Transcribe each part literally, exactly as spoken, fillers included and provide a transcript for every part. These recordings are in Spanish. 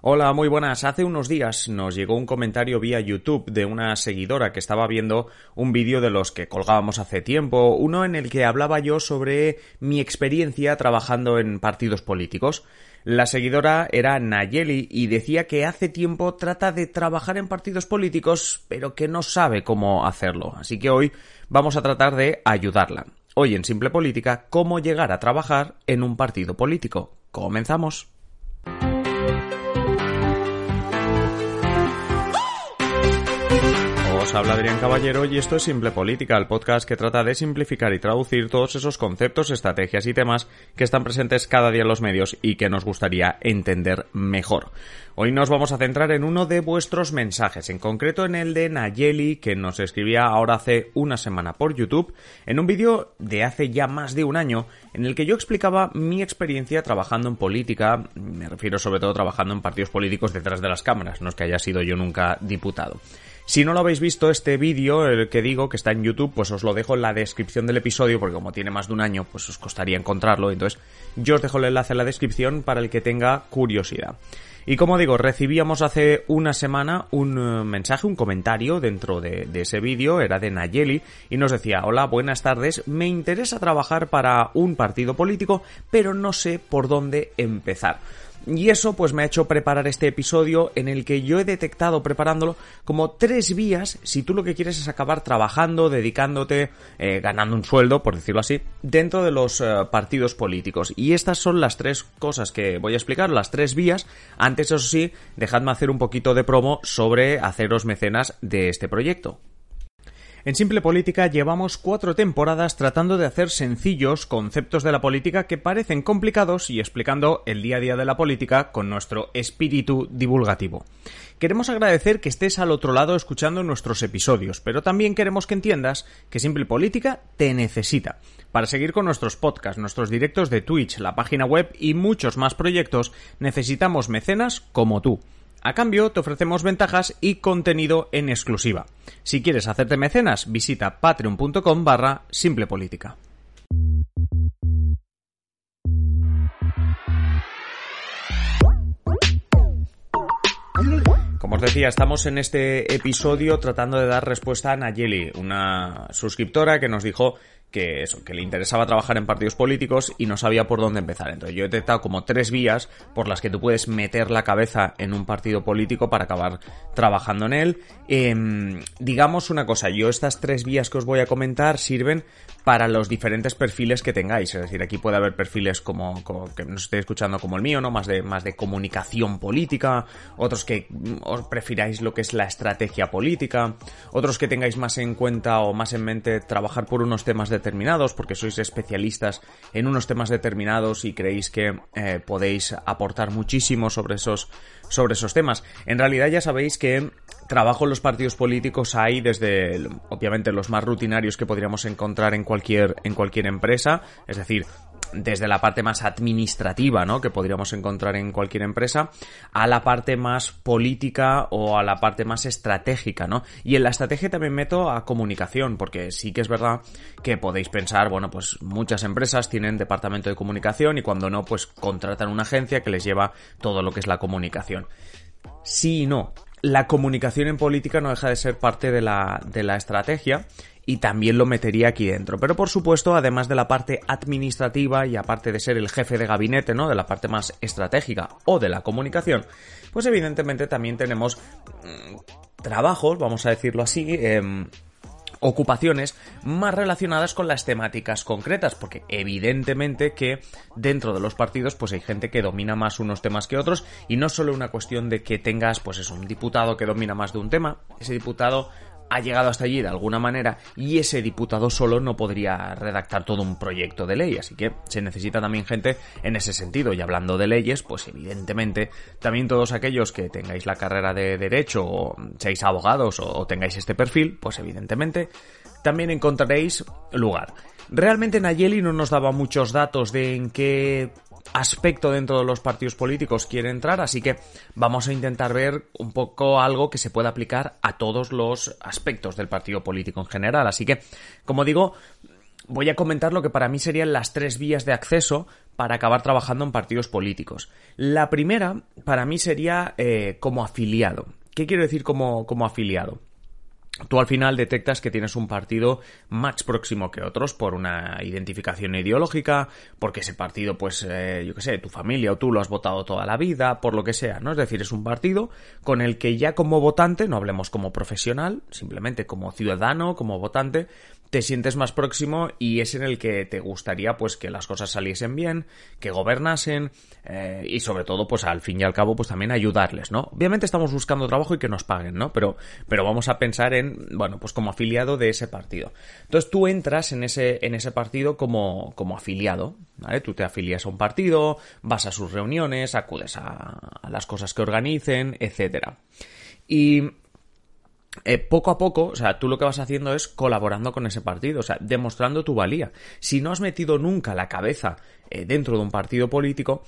Hola, muy buenas. Hace unos días nos llegó un comentario vía YouTube de una seguidora que estaba viendo un vídeo de los que colgábamos hace tiempo, uno en el que hablaba yo sobre mi experiencia trabajando en partidos políticos. La seguidora era Nayeli y decía que hace tiempo trata de trabajar en partidos políticos, pero que no sabe cómo hacerlo. Así que hoy vamos a tratar de ayudarla. Hoy en Simple Política, cómo llegar a trabajar en un partido político. Comenzamos. Os habla Adrián Caballero y esto es Simple Política, el podcast que trata de simplificar y traducir todos esos conceptos, estrategias y temas que están presentes cada día en los medios y que nos gustaría entender mejor. Hoy nos vamos a centrar en uno de vuestros mensajes, en concreto en el de Nayeli, que nos escribía ahora hace una semana por YouTube, en un vídeo de hace ya más de un año, en el que yo explicaba mi experiencia trabajando en política, me refiero sobre todo trabajando en partidos políticos detrás de las cámaras, no es que haya sido yo nunca diputado. Si no lo habéis visto, este vídeo, el que digo, que está en YouTube, pues os lo dejo en la descripción del episodio, porque como tiene más de un año, pues os costaría encontrarlo, entonces yo os dejo el enlace en la descripción para el que tenga curiosidad. Y como digo, recibíamos hace una semana un mensaje, un comentario dentro de, de ese vídeo, era de Nayeli, y nos decía: hola, buenas tardes, me interesa trabajar para un partido político, pero no sé por dónde empezar. Y eso pues me ha hecho preparar este episodio en el que yo he detectado, preparándolo, como tres vías si tú lo que quieres es acabar trabajando, dedicándote, eh, ganando un sueldo, por decirlo así, dentro de los eh, partidos políticos. Y estas son las tres cosas que voy a explicar, las tres vías. Antes, eso sí, dejadme hacer un poquito de promo sobre haceros mecenas de este proyecto. En Simple Política llevamos cuatro temporadas tratando de hacer sencillos conceptos de la política que parecen complicados y explicando el día a día de la política con nuestro espíritu divulgativo. Queremos agradecer que estés al otro lado escuchando nuestros episodios, pero también queremos que entiendas que Simple Política te necesita. Para seguir con nuestros podcasts, nuestros directos de Twitch, la página web y muchos más proyectos, necesitamos mecenas como tú. A cambio, te ofrecemos ventajas y contenido en exclusiva. Si quieres hacerte mecenas, visita patreon punto com barra simplepolítica. Como os decía, estamos en este episodio tratando de dar respuesta a Nayeli, una suscriptora que nos dijo que eso, que le interesaba trabajar en partidos políticos y no sabía por dónde empezar. Entonces yo he detectado como tres vías por las que tú puedes meter la cabeza en un partido político para acabar trabajando en él. Eh, digamos una cosa, yo estas tres vías que os voy a comentar sirven para los diferentes perfiles que tengáis. Es decir, aquí puede haber perfiles como, como que nos estéis escuchando como el mío, ¿no? Más de, más de comunicación política, otros que os prefiráis lo que es la estrategia política, otros que tengáis más en cuenta o más en mente trabajar por unos temas de determinados, porque sois especialistas en unos temas determinados y creéis que eh, podéis aportar muchísimo sobre esos, sobre esos temas. En realidad ya sabéis que trabajo en los partidos políticos hay desde, obviamente, los más rutinarios que podríamos encontrar en cualquier, en cualquier empresa, es decir, desde la parte más administrativa, ¿no?, que podríamos encontrar en cualquier empresa, a la parte más política o a la parte más estratégica, ¿no? Y en la estrategia también meto a comunicación, porque sí que es verdad que podéis pensar, bueno, pues muchas empresas tienen departamento de comunicación y cuando no, pues contratan una agencia que les lleva todo lo que es la comunicación. Sí y no. La comunicación en política no deja de ser parte de la, de la estrategia. Y también lo metería aquí dentro. Pero por supuesto, además de la parte administrativa y aparte de ser el jefe de gabinete, ¿no?, de la parte más estratégica o de la comunicación, pues evidentemente también tenemos mmm, trabajos, vamos a decirlo así, eh, ocupaciones más relacionadas con las temáticas concretas, porque evidentemente que dentro de los partidos pues hay gente que domina más unos temas que otros y no solo una cuestión de que tengas pues es un diputado que domina más de un tema, ese diputado ha llegado hasta allí de alguna manera y ese diputado solo no podría redactar todo un proyecto de ley, así que se necesita también gente en ese sentido. Y hablando de leyes, pues evidentemente también todos aquellos que tengáis la carrera de derecho o seáis abogados o tengáis este perfil, pues evidentemente también encontraréis lugar. Realmente Nayeli no nos daba muchos datos de en qué aspecto dentro de los partidos políticos quiere entrar, así que vamos a intentar ver un poco algo que se pueda aplicar a todos los aspectos del partido político en general. Así que, como digo, voy a comentar lo que para mí serían las tres vías de acceso para acabar trabajando en partidos políticos. La primera, para mí, sería eh, como afiliado. ¿Qué quiero decir como, como afiliado? Tú al final detectas que tienes un partido más próximo que otros por una identificación ideológica, porque ese partido, pues, eh, yo qué sé, tu familia o tú lo has votado toda la vida, por lo que sea, ¿no? Es decir, es un partido con el que ya como votante, no hablemos como profesional, simplemente como ciudadano, como votante, te sientes más próximo y es en el que te gustaría, pues, que las cosas saliesen bien, que gobernasen eh, y sobre todo, pues, al fin y al cabo, pues, también ayudarles, ¿no? Obviamente estamos buscando trabajo y que nos paguen, ¿no? Pero, pero vamos a pensar en bueno, pues como afiliado de ese partido. Entonces tú entras en ese, en ese partido como, como afiliado, ¿vale? Tú te afilias a un partido, vas a sus reuniones, acudes a, a las cosas que organicen, etcétera. Y eh, poco a poco, o sea, tú lo que vas haciendo es colaborando con ese partido, o sea, demostrando tu valía. Si no has metido nunca la cabeza eh, dentro de un partido político,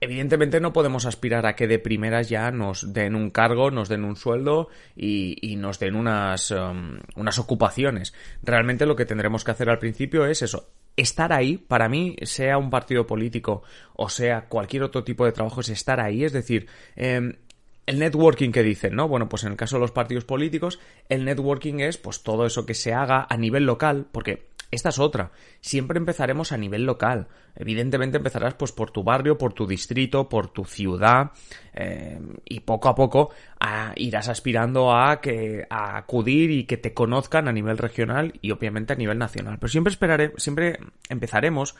evidentemente no podemos aspirar a que de primeras ya nos den un cargo, nos den un sueldo y, y nos den unas, um, unas ocupaciones. Realmente lo que tendremos que hacer al principio es eso, estar ahí. Para mí, sea un partido político o sea cualquier otro tipo de trabajo, es estar ahí. Es decir, eh, el networking que dicen, ¿no? Bueno, pues en el caso de los partidos políticos, el networking es pues todo eso que se haga a nivel local, porque esta es otra. Siempre empezaremos a nivel local. Evidentemente empezarás pues por tu barrio, por tu distrito, por tu ciudad eh, y poco a poco a, irás aspirando a, que, a acudir y que te conozcan a nivel regional y obviamente a nivel nacional. Pero siempre esperaré, siempre empezaremos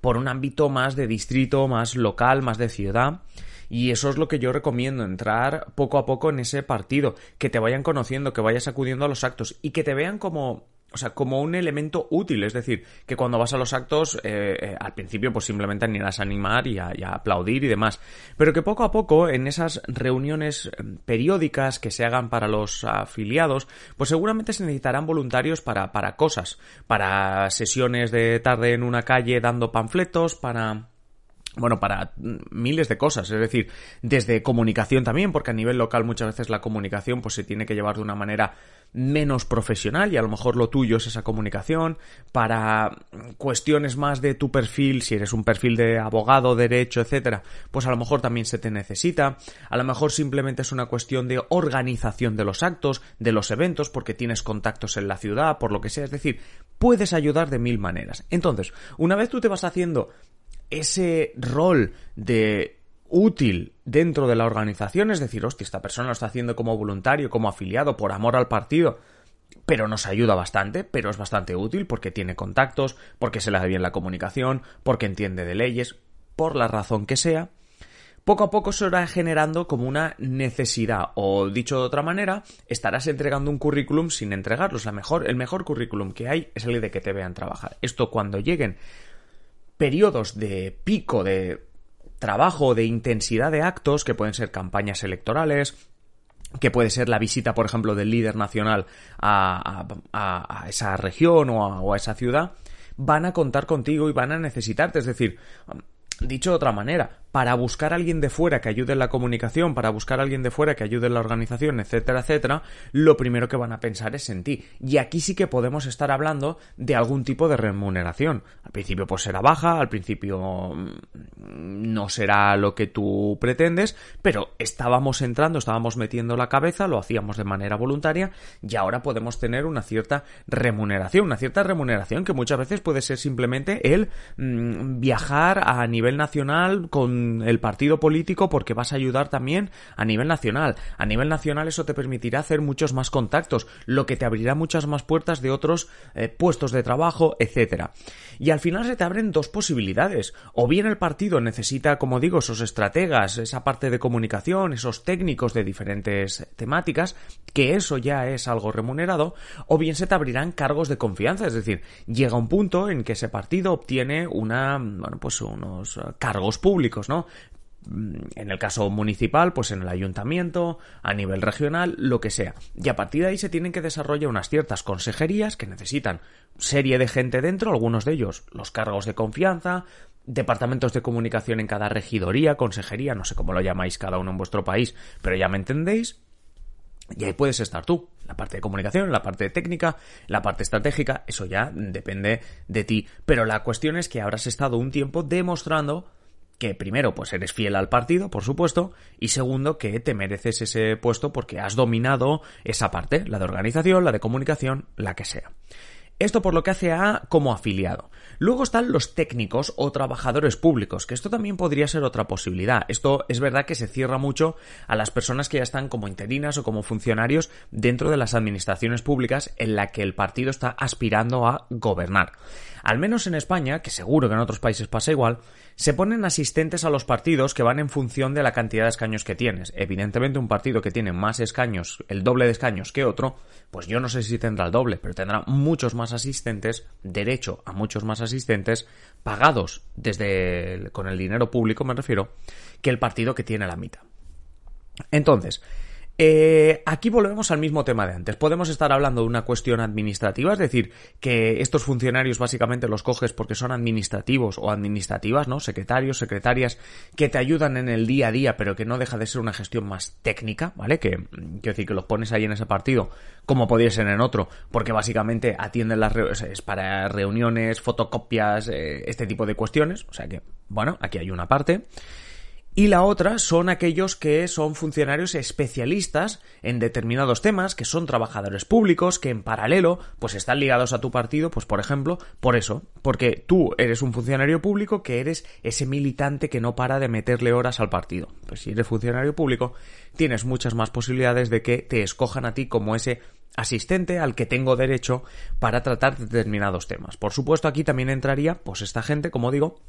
por un ámbito más de distrito, más local, más de ciudad. Y eso es lo que yo recomiendo, entrar poco a poco en ese partido, que te vayan conociendo, que vayas acudiendo a los actos y que te vean como... O sea, como un elemento útil, es decir, que cuando vas a los actos, eh, eh, al principio pues simplemente anirás a animar y a, y a aplaudir y demás, pero que poco a poco en esas reuniones periódicas que se hagan para los afiliados, pues seguramente se necesitarán voluntarios para, para cosas, para sesiones de tarde en una calle dando panfletos, para... Bueno, para miles de cosas, es decir, desde comunicación también, porque a nivel local muchas veces la comunicación pues se tiene que llevar de una manera menos profesional y a lo mejor lo tuyo es esa comunicación, para cuestiones más de tu perfil, si eres un perfil de abogado, derecho, etcétera, pues a lo mejor también se te necesita, a lo mejor simplemente es una cuestión de organización de los actos, de los eventos, porque tienes contactos en la ciudad, por lo que sea, es decir, puedes ayudar de mil maneras. Entonces, una vez tú te vas haciendo ese rol de útil dentro de la organización, es decir, hostia, esta persona lo está haciendo como voluntario, como afiliado, por amor al partido, pero nos ayuda bastante, pero es bastante útil porque tiene contactos, porque se le da bien la comunicación, porque entiende de leyes, por la razón que sea, poco a poco se irá generando como una necesidad, o dicho de otra manera, estarás entregando un currículum sin entregarlos. La mejor, el mejor currículum que hay es el de que te vean trabajar. Esto cuando lleguen periodos de pico de trabajo, de intensidad de actos, que pueden ser campañas electorales, que puede ser la visita, por ejemplo, del líder nacional a, a, a esa región o a, o a esa ciudad, van a contar contigo y van a necesitarte. Es decir, dicho de otra manera, para buscar a alguien de fuera que ayude en la comunicación, para buscar a alguien de fuera que ayude en la organización, etcétera, etcétera, lo primero que van a pensar es en ti. Y aquí sí que podemos estar hablando de algún tipo de remuneración. Al principio pues será baja, al principio no será lo que tú pretendes, pero estábamos entrando, estábamos metiendo la cabeza, lo hacíamos de manera voluntaria y ahora podemos tener una cierta remuneración, una cierta remuneración que muchas veces puede ser simplemente el mm, viajar a nivel nacional con con el partido político porque vas a ayudar también a nivel nacional. A nivel nacional eso te permitirá hacer muchos más contactos, lo que te abrirá muchas más puertas de otros eh, puestos de trabajo, etcétera. Y al final se te abren dos posibilidades. O bien el partido necesita, como digo, esos estrategas, esa parte de comunicación, esos técnicos de diferentes temáticas, que eso ya es algo remunerado, o bien se te abrirán cargos de confianza. Es decir, llega un punto en que ese partido obtiene una, bueno, pues unos cargos públicos, ¿no? En el caso municipal, pues en el ayuntamiento, a nivel regional, lo que sea. Y a partir de ahí se tienen que desarrollar unas ciertas consejerías que necesitan serie de gente dentro, algunos de ellos los cargos de confianza, departamentos de comunicación en cada regidoría, consejería, no sé cómo lo llamáis cada uno en vuestro país, pero ya me entendéis. Y ahí puedes estar tú, la parte de comunicación, la parte técnica, la parte estratégica, eso ya depende de ti. Pero la cuestión es que habrás estado un tiempo demostrando que primero, pues eres fiel al partido, por supuesto, y segundo, que te mereces ese puesto porque has dominado esa parte, la de organización, la de comunicación, la que sea. Esto por lo que hace a como afiliado. Luego están los técnicos o trabajadores públicos, que esto también podría ser otra posibilidad. Esto es verdad que se cierra mucho a las personas que ya están como interinas o como funcionarios dentro de las administraciones públicas en la que el partido está aspirando a gobernar. Al menos en España, que seguro que en otros países pasa igual, se ponen asistentes a los partidos que van en función de la cantidad de escaños que tienes. Evidentemente, un partido que tiene más escaños, el doble de escaños que otro, pues yo no sé si tendrá el doble, pero tendrá muchos más asistentes, derecho a muchos más asistentes, pagados desde el, con el dinero público, me refiero, que el partido que tiene la mitad. Entonces, eh, aquí volvemos al mismo tema de antes. Podemos estar hablando de una cuestión administrativa, es decir, que estos funcionarios básicamente los coges porque son administrativos o administrativas, ¿no? Secretarios, secretarias, que te ayudan en el día a día, pero que no deja de ser una gestión más técnica, ¿vale? Que, quiero decir, que los pones ahí en ese partido, como podría ser en otro, porque básicamente atienden las reuniones, para reuniones, fotocopias, eh, este tipo de cuestiones. O sea que, bueno, aquí hay una parte. Y la otra son aquellos que son funcionarios especialistas en determinados temas, que son trabajadores públicos, que en paralelo pues están ligados a tu partido, pues por ejemplo, por eso, porque tú eres un funcionario público que eres ese militante que no para de meterle horas al partido. Pues si eres funcionario público, tienes muchas más posibilidades de que te escojan a ti como ese asistente al que tengo derecho para tratar determinados temas. Por supuesto, aquí también entraría pues esta gente, como digo,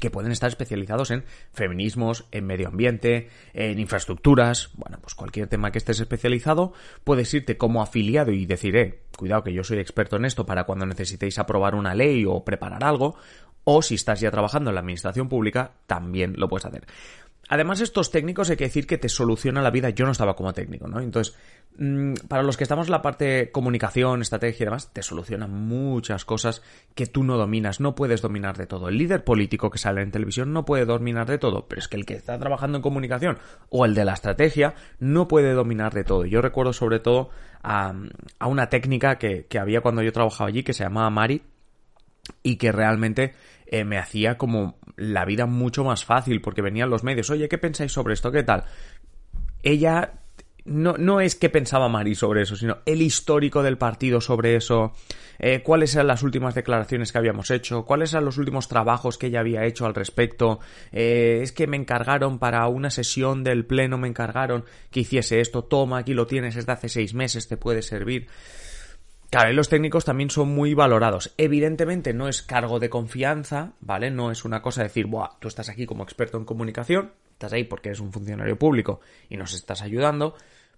que pueden estar especializados en feminismos, en medio ambiente, en infraestructuras. Bueno, pues cualquier tema que estés especializado, puedes irte como afiliado y decir, eh, cuidado que yo soy experto en esto para cuando necesitéis aprobar una ley o preparar algo, o si estás ya trabajando en la administración pública, también lo puedes hacer. Además, estos técnicos hay que decir que te soluciona la vida. Yo no estaba como técnico, ¿no? Entonces, para los que estamos en la parte de comunicación, estrategia y demás, te solucionan muchas cosas que tú no dominas, no puedes dominar de todo. El líder político que sale en televisión no puede dominar de todo, pero es que el que está trabajando en comunicación o el de la estrategia no puede dominar de todo. Yo recuerdo sobre todo a, a una técnica que, que había cuando yo trabajaba allí, que se llamaba Mari, y que realmente eh, me hacía como la vida mucho más fácil, porque venían los medios, oye, ¿qué pensáis sobre esto? ¿Qué tal? Ella, no, no es que pensaba Mari sobre eso, sino el histórico del partido sobre eso, eh, cuáles eran las últimas declaraciones que habíamos hecho, cuáles eran los últimos trabajos que ella había hecho al respecto, eh, es que me encargaron para una sesión del pleno, me encargaron que hiciese esto, toma, aquí lo tienes, es de hace seis meses, te puede servir. Claro, y los técnicos también son muy valorados. Evidentemente no es cargo de confianza, ¿vale? No es una cosa de decir, buah, tú estás aquí como experto en comunicación, estás ahí porque eres un funcionario público y nos estás ayudando,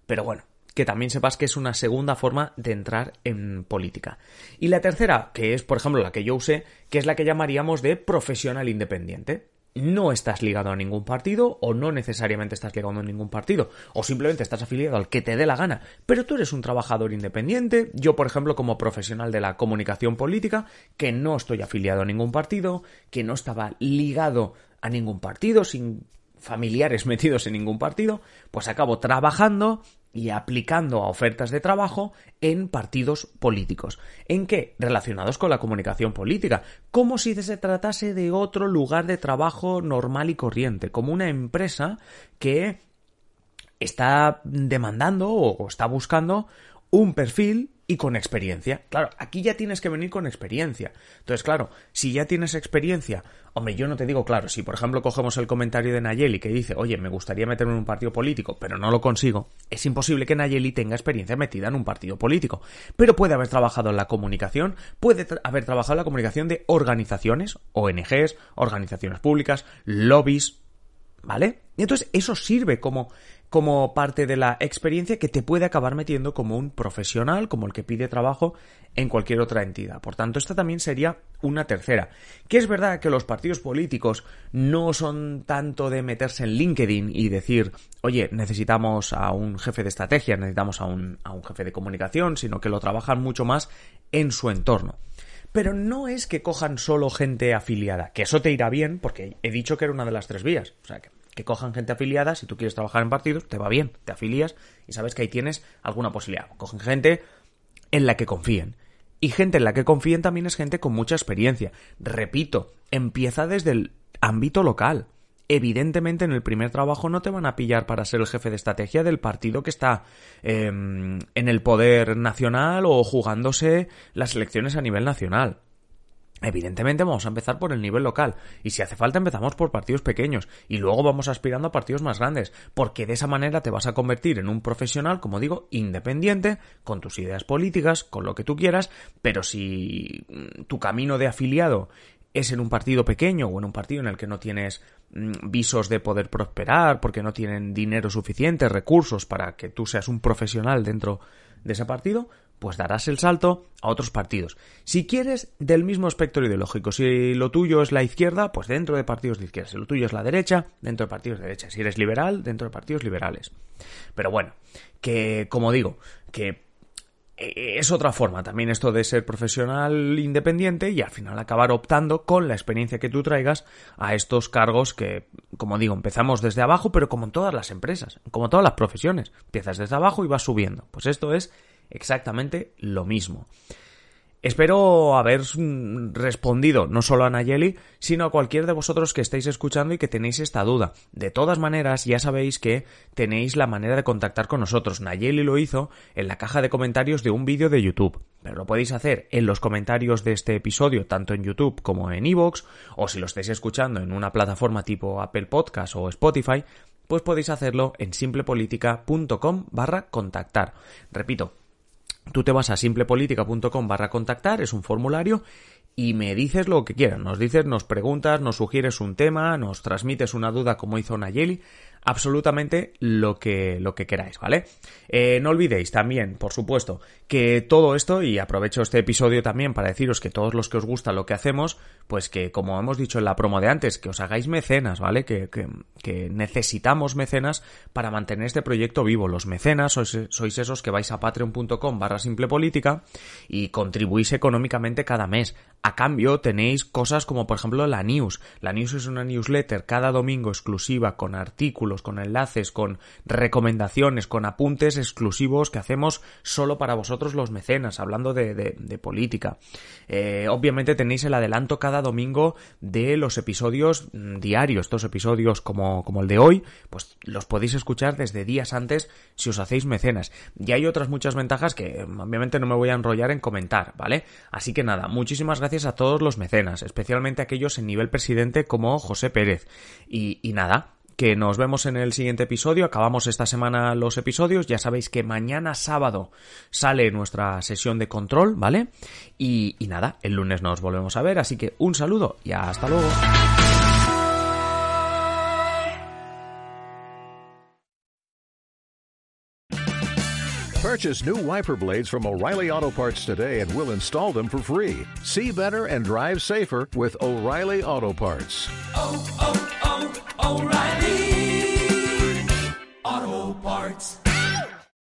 pero bueno, que también sepas que es una segunda forma de entrar en política. Y la tercera, que es, por ejemplo, la que yo usé, que es la que llamaríamos de profesional independiente. No estás ligado a ningún partido o no necesariamente estás ligado a ningún partido o simplemente estás afiliado al que te dé la gana, pero tú eres un trabajador independiente. Yo, por ejemplo, como profesional de la comunicación política, que no estoy afiliado a ningún partido, que no estaba ligado a ningún partido, sin familiares metidos en ningún partido, pues acabo trabajando y aplicando a ofertas de trabajo en partidos políticos. ¿En qué? Relacionados con la comunicación política, como si se tratase de otro lugar de trabajo normal y corriente, como una empresa que está demandando o está buscando un perfil y con experiencia. Claro, aquí ya tienes que venir con experiencia. Entonces, claro, si ya tienes experiencia... Hombre, yo no te digo, claro, si por ejemplo cogemos el comentario de Nayeli que dice, oye, me gustaría meterme en un partido político, pero no lo consigo, es imposible que Nayeli tenga experiencia metida en un partido político. Pero puede haber trabajado en la comunicación, puede tra- haber trabajado en la comunicación de organizaciones, O N Ges, organizaciones públicas, lobbies, ¿vale? Y entonces eso sirve como... como parte de la experiencia que te puede acabar metiendo como un profesional, como el que pide trabajo en cualquier otra entidad. Por tanto, esta también sería una tercera. Que es verdad que los partidos políticos no son tanto de meterse en LinkedIn y decir, oye, necesitamos a un jefe de estrategia, necesitamos a un, a un jefe de comunicación, sino que lo trabajan mucho más en su entorno. Pero no es que cojan solo gente afiliada, que eso te irá bien, porque he dicho que era una de las tres vías. O sea que... que cojan gente afiliada, si tú quieres trabajar en partidos, te va bien, te afilias y sabes que ahí tienes alguna posibilidad. Cogen gente en la que confíen. Y gente en la que confíen también es gente con mucha experiencia. Repito, empieza desde el ámbito local. Evidentemente en el primer trabajo no te van a pillar para ser el jefe de estrategia del partido que está eh, en el poder nacional o jugándose las elecciones a nivel nacional. Evidentemente vamos a empezar por el nivel local y si hace falta empezamos por partidos pequeños y luego vamos aspirando a partidos más grandes, porque de esa manera te vas a convertir en un profesional, como digo, independiente, con tus ideas políticas, con lo que tú quieras, pero si tu camino de afiliado es en un partido pequeño o en un partido en el que no tienes visos de poder prosperar porque no tienen dinero suficiente, recursos para que tú seas un profesional dentro de ese partido, pues darás el salto a otros partidos. Si quieres, del mismo espectro ideológico. Si lo tuyo es la izquierda, pues dentro de partidos de izquierda. Si lo tuyo es la derecha, dentro de partidos de derecha. Si eres liberal, dentro de partidos liberales. Pero bueno, que como digo, que es otra forma también esto de ser profesional independiente y al final acabar optando con la experiencia que tú traigas a estos cargos que, como digo, empezamos desde abajo, pero como en todas las empresas, como en todas las profesiones. Empiezas desde abajo y vas subiendo. Pues esto es exactamente lo mismo. Espero haber respondido no solo a Nayeli, sino a cualquier de vosotros que estáis escuchando y que tenéis esta duda. De todas maneras, ya sabéis que tenéis la manera de contactar con nosotros. Nayeli lo hizo en la caja de comentarios de un vídeo de YouTube, pero lo podéis hacer en los comentarios de este episodio, tanto en YouTube como en iVoox, o si lo estáis escuchando en una plataforma tipo Apple Podcast o Spotify, pues podéis hacerlo en simplepolítica.com barra contactar. Repito, tú te vas a simplepolítica.com barra contactar, es un formulario, y me dices lo que quieras. Nos dices, nos preguntas, nos sugieres un tema, nos transmites una duda como hizo Nayeli, absolutamente lo que, lo que queráis, ¿vale? Eh, no olvidéis también, por supuesto, que todo esto, y aprovecho este episodio también para deciros que todos los que os gusta lo que hacemos, pues que, como hemos dicho en la promo de antes, que os hagáis mecenas, ¿vale? Que, que, que necesitamos mecenas para mantener este proyecto vivo. Los mecenas sois, sois esos que vais a patreon punto com barra simplepolítica y contribuís económicamente cada mes. A cambio tenéis cosas como, por ejemplo, la news. La news es una newsletter cada domingo exclusiva con artículos, con enlaces, con recomendaciones, con apuntes exclusivos que hacemos solo para vosotros los mecenas, hablando de, de, de política. Eh, obviamente tenéis el adelanto cada domingo de los episodios diarios. Estos episodios como, como el de hoy, pues los podéis escuchar desde días antes si os hacéis mecenas. Y hay otras muchas ventajas que obviamente no me voy a enrollar en comentar, ¿vale? Así que nada, muchísimas gracias a todos los mecenas, especialmente aquellos en nivel presidente como José Pérez. Y, y nada, que nos vemos en el siguiente episodio. Acabamos esta semana los episodios. Ya sabéis que mañana sábado sale nuestra sesión de control, ¿vale? Y, y nada, el lunes nos volvemos a ver. Así que un saludo y hasta luego. Purchase new wiper blades from O'Reilly Auto Parts today and we'll install them for free. See better and drive safer with O'Reilly Auto Parts. Oh, oh, oh. O'Reilly Auto Parts.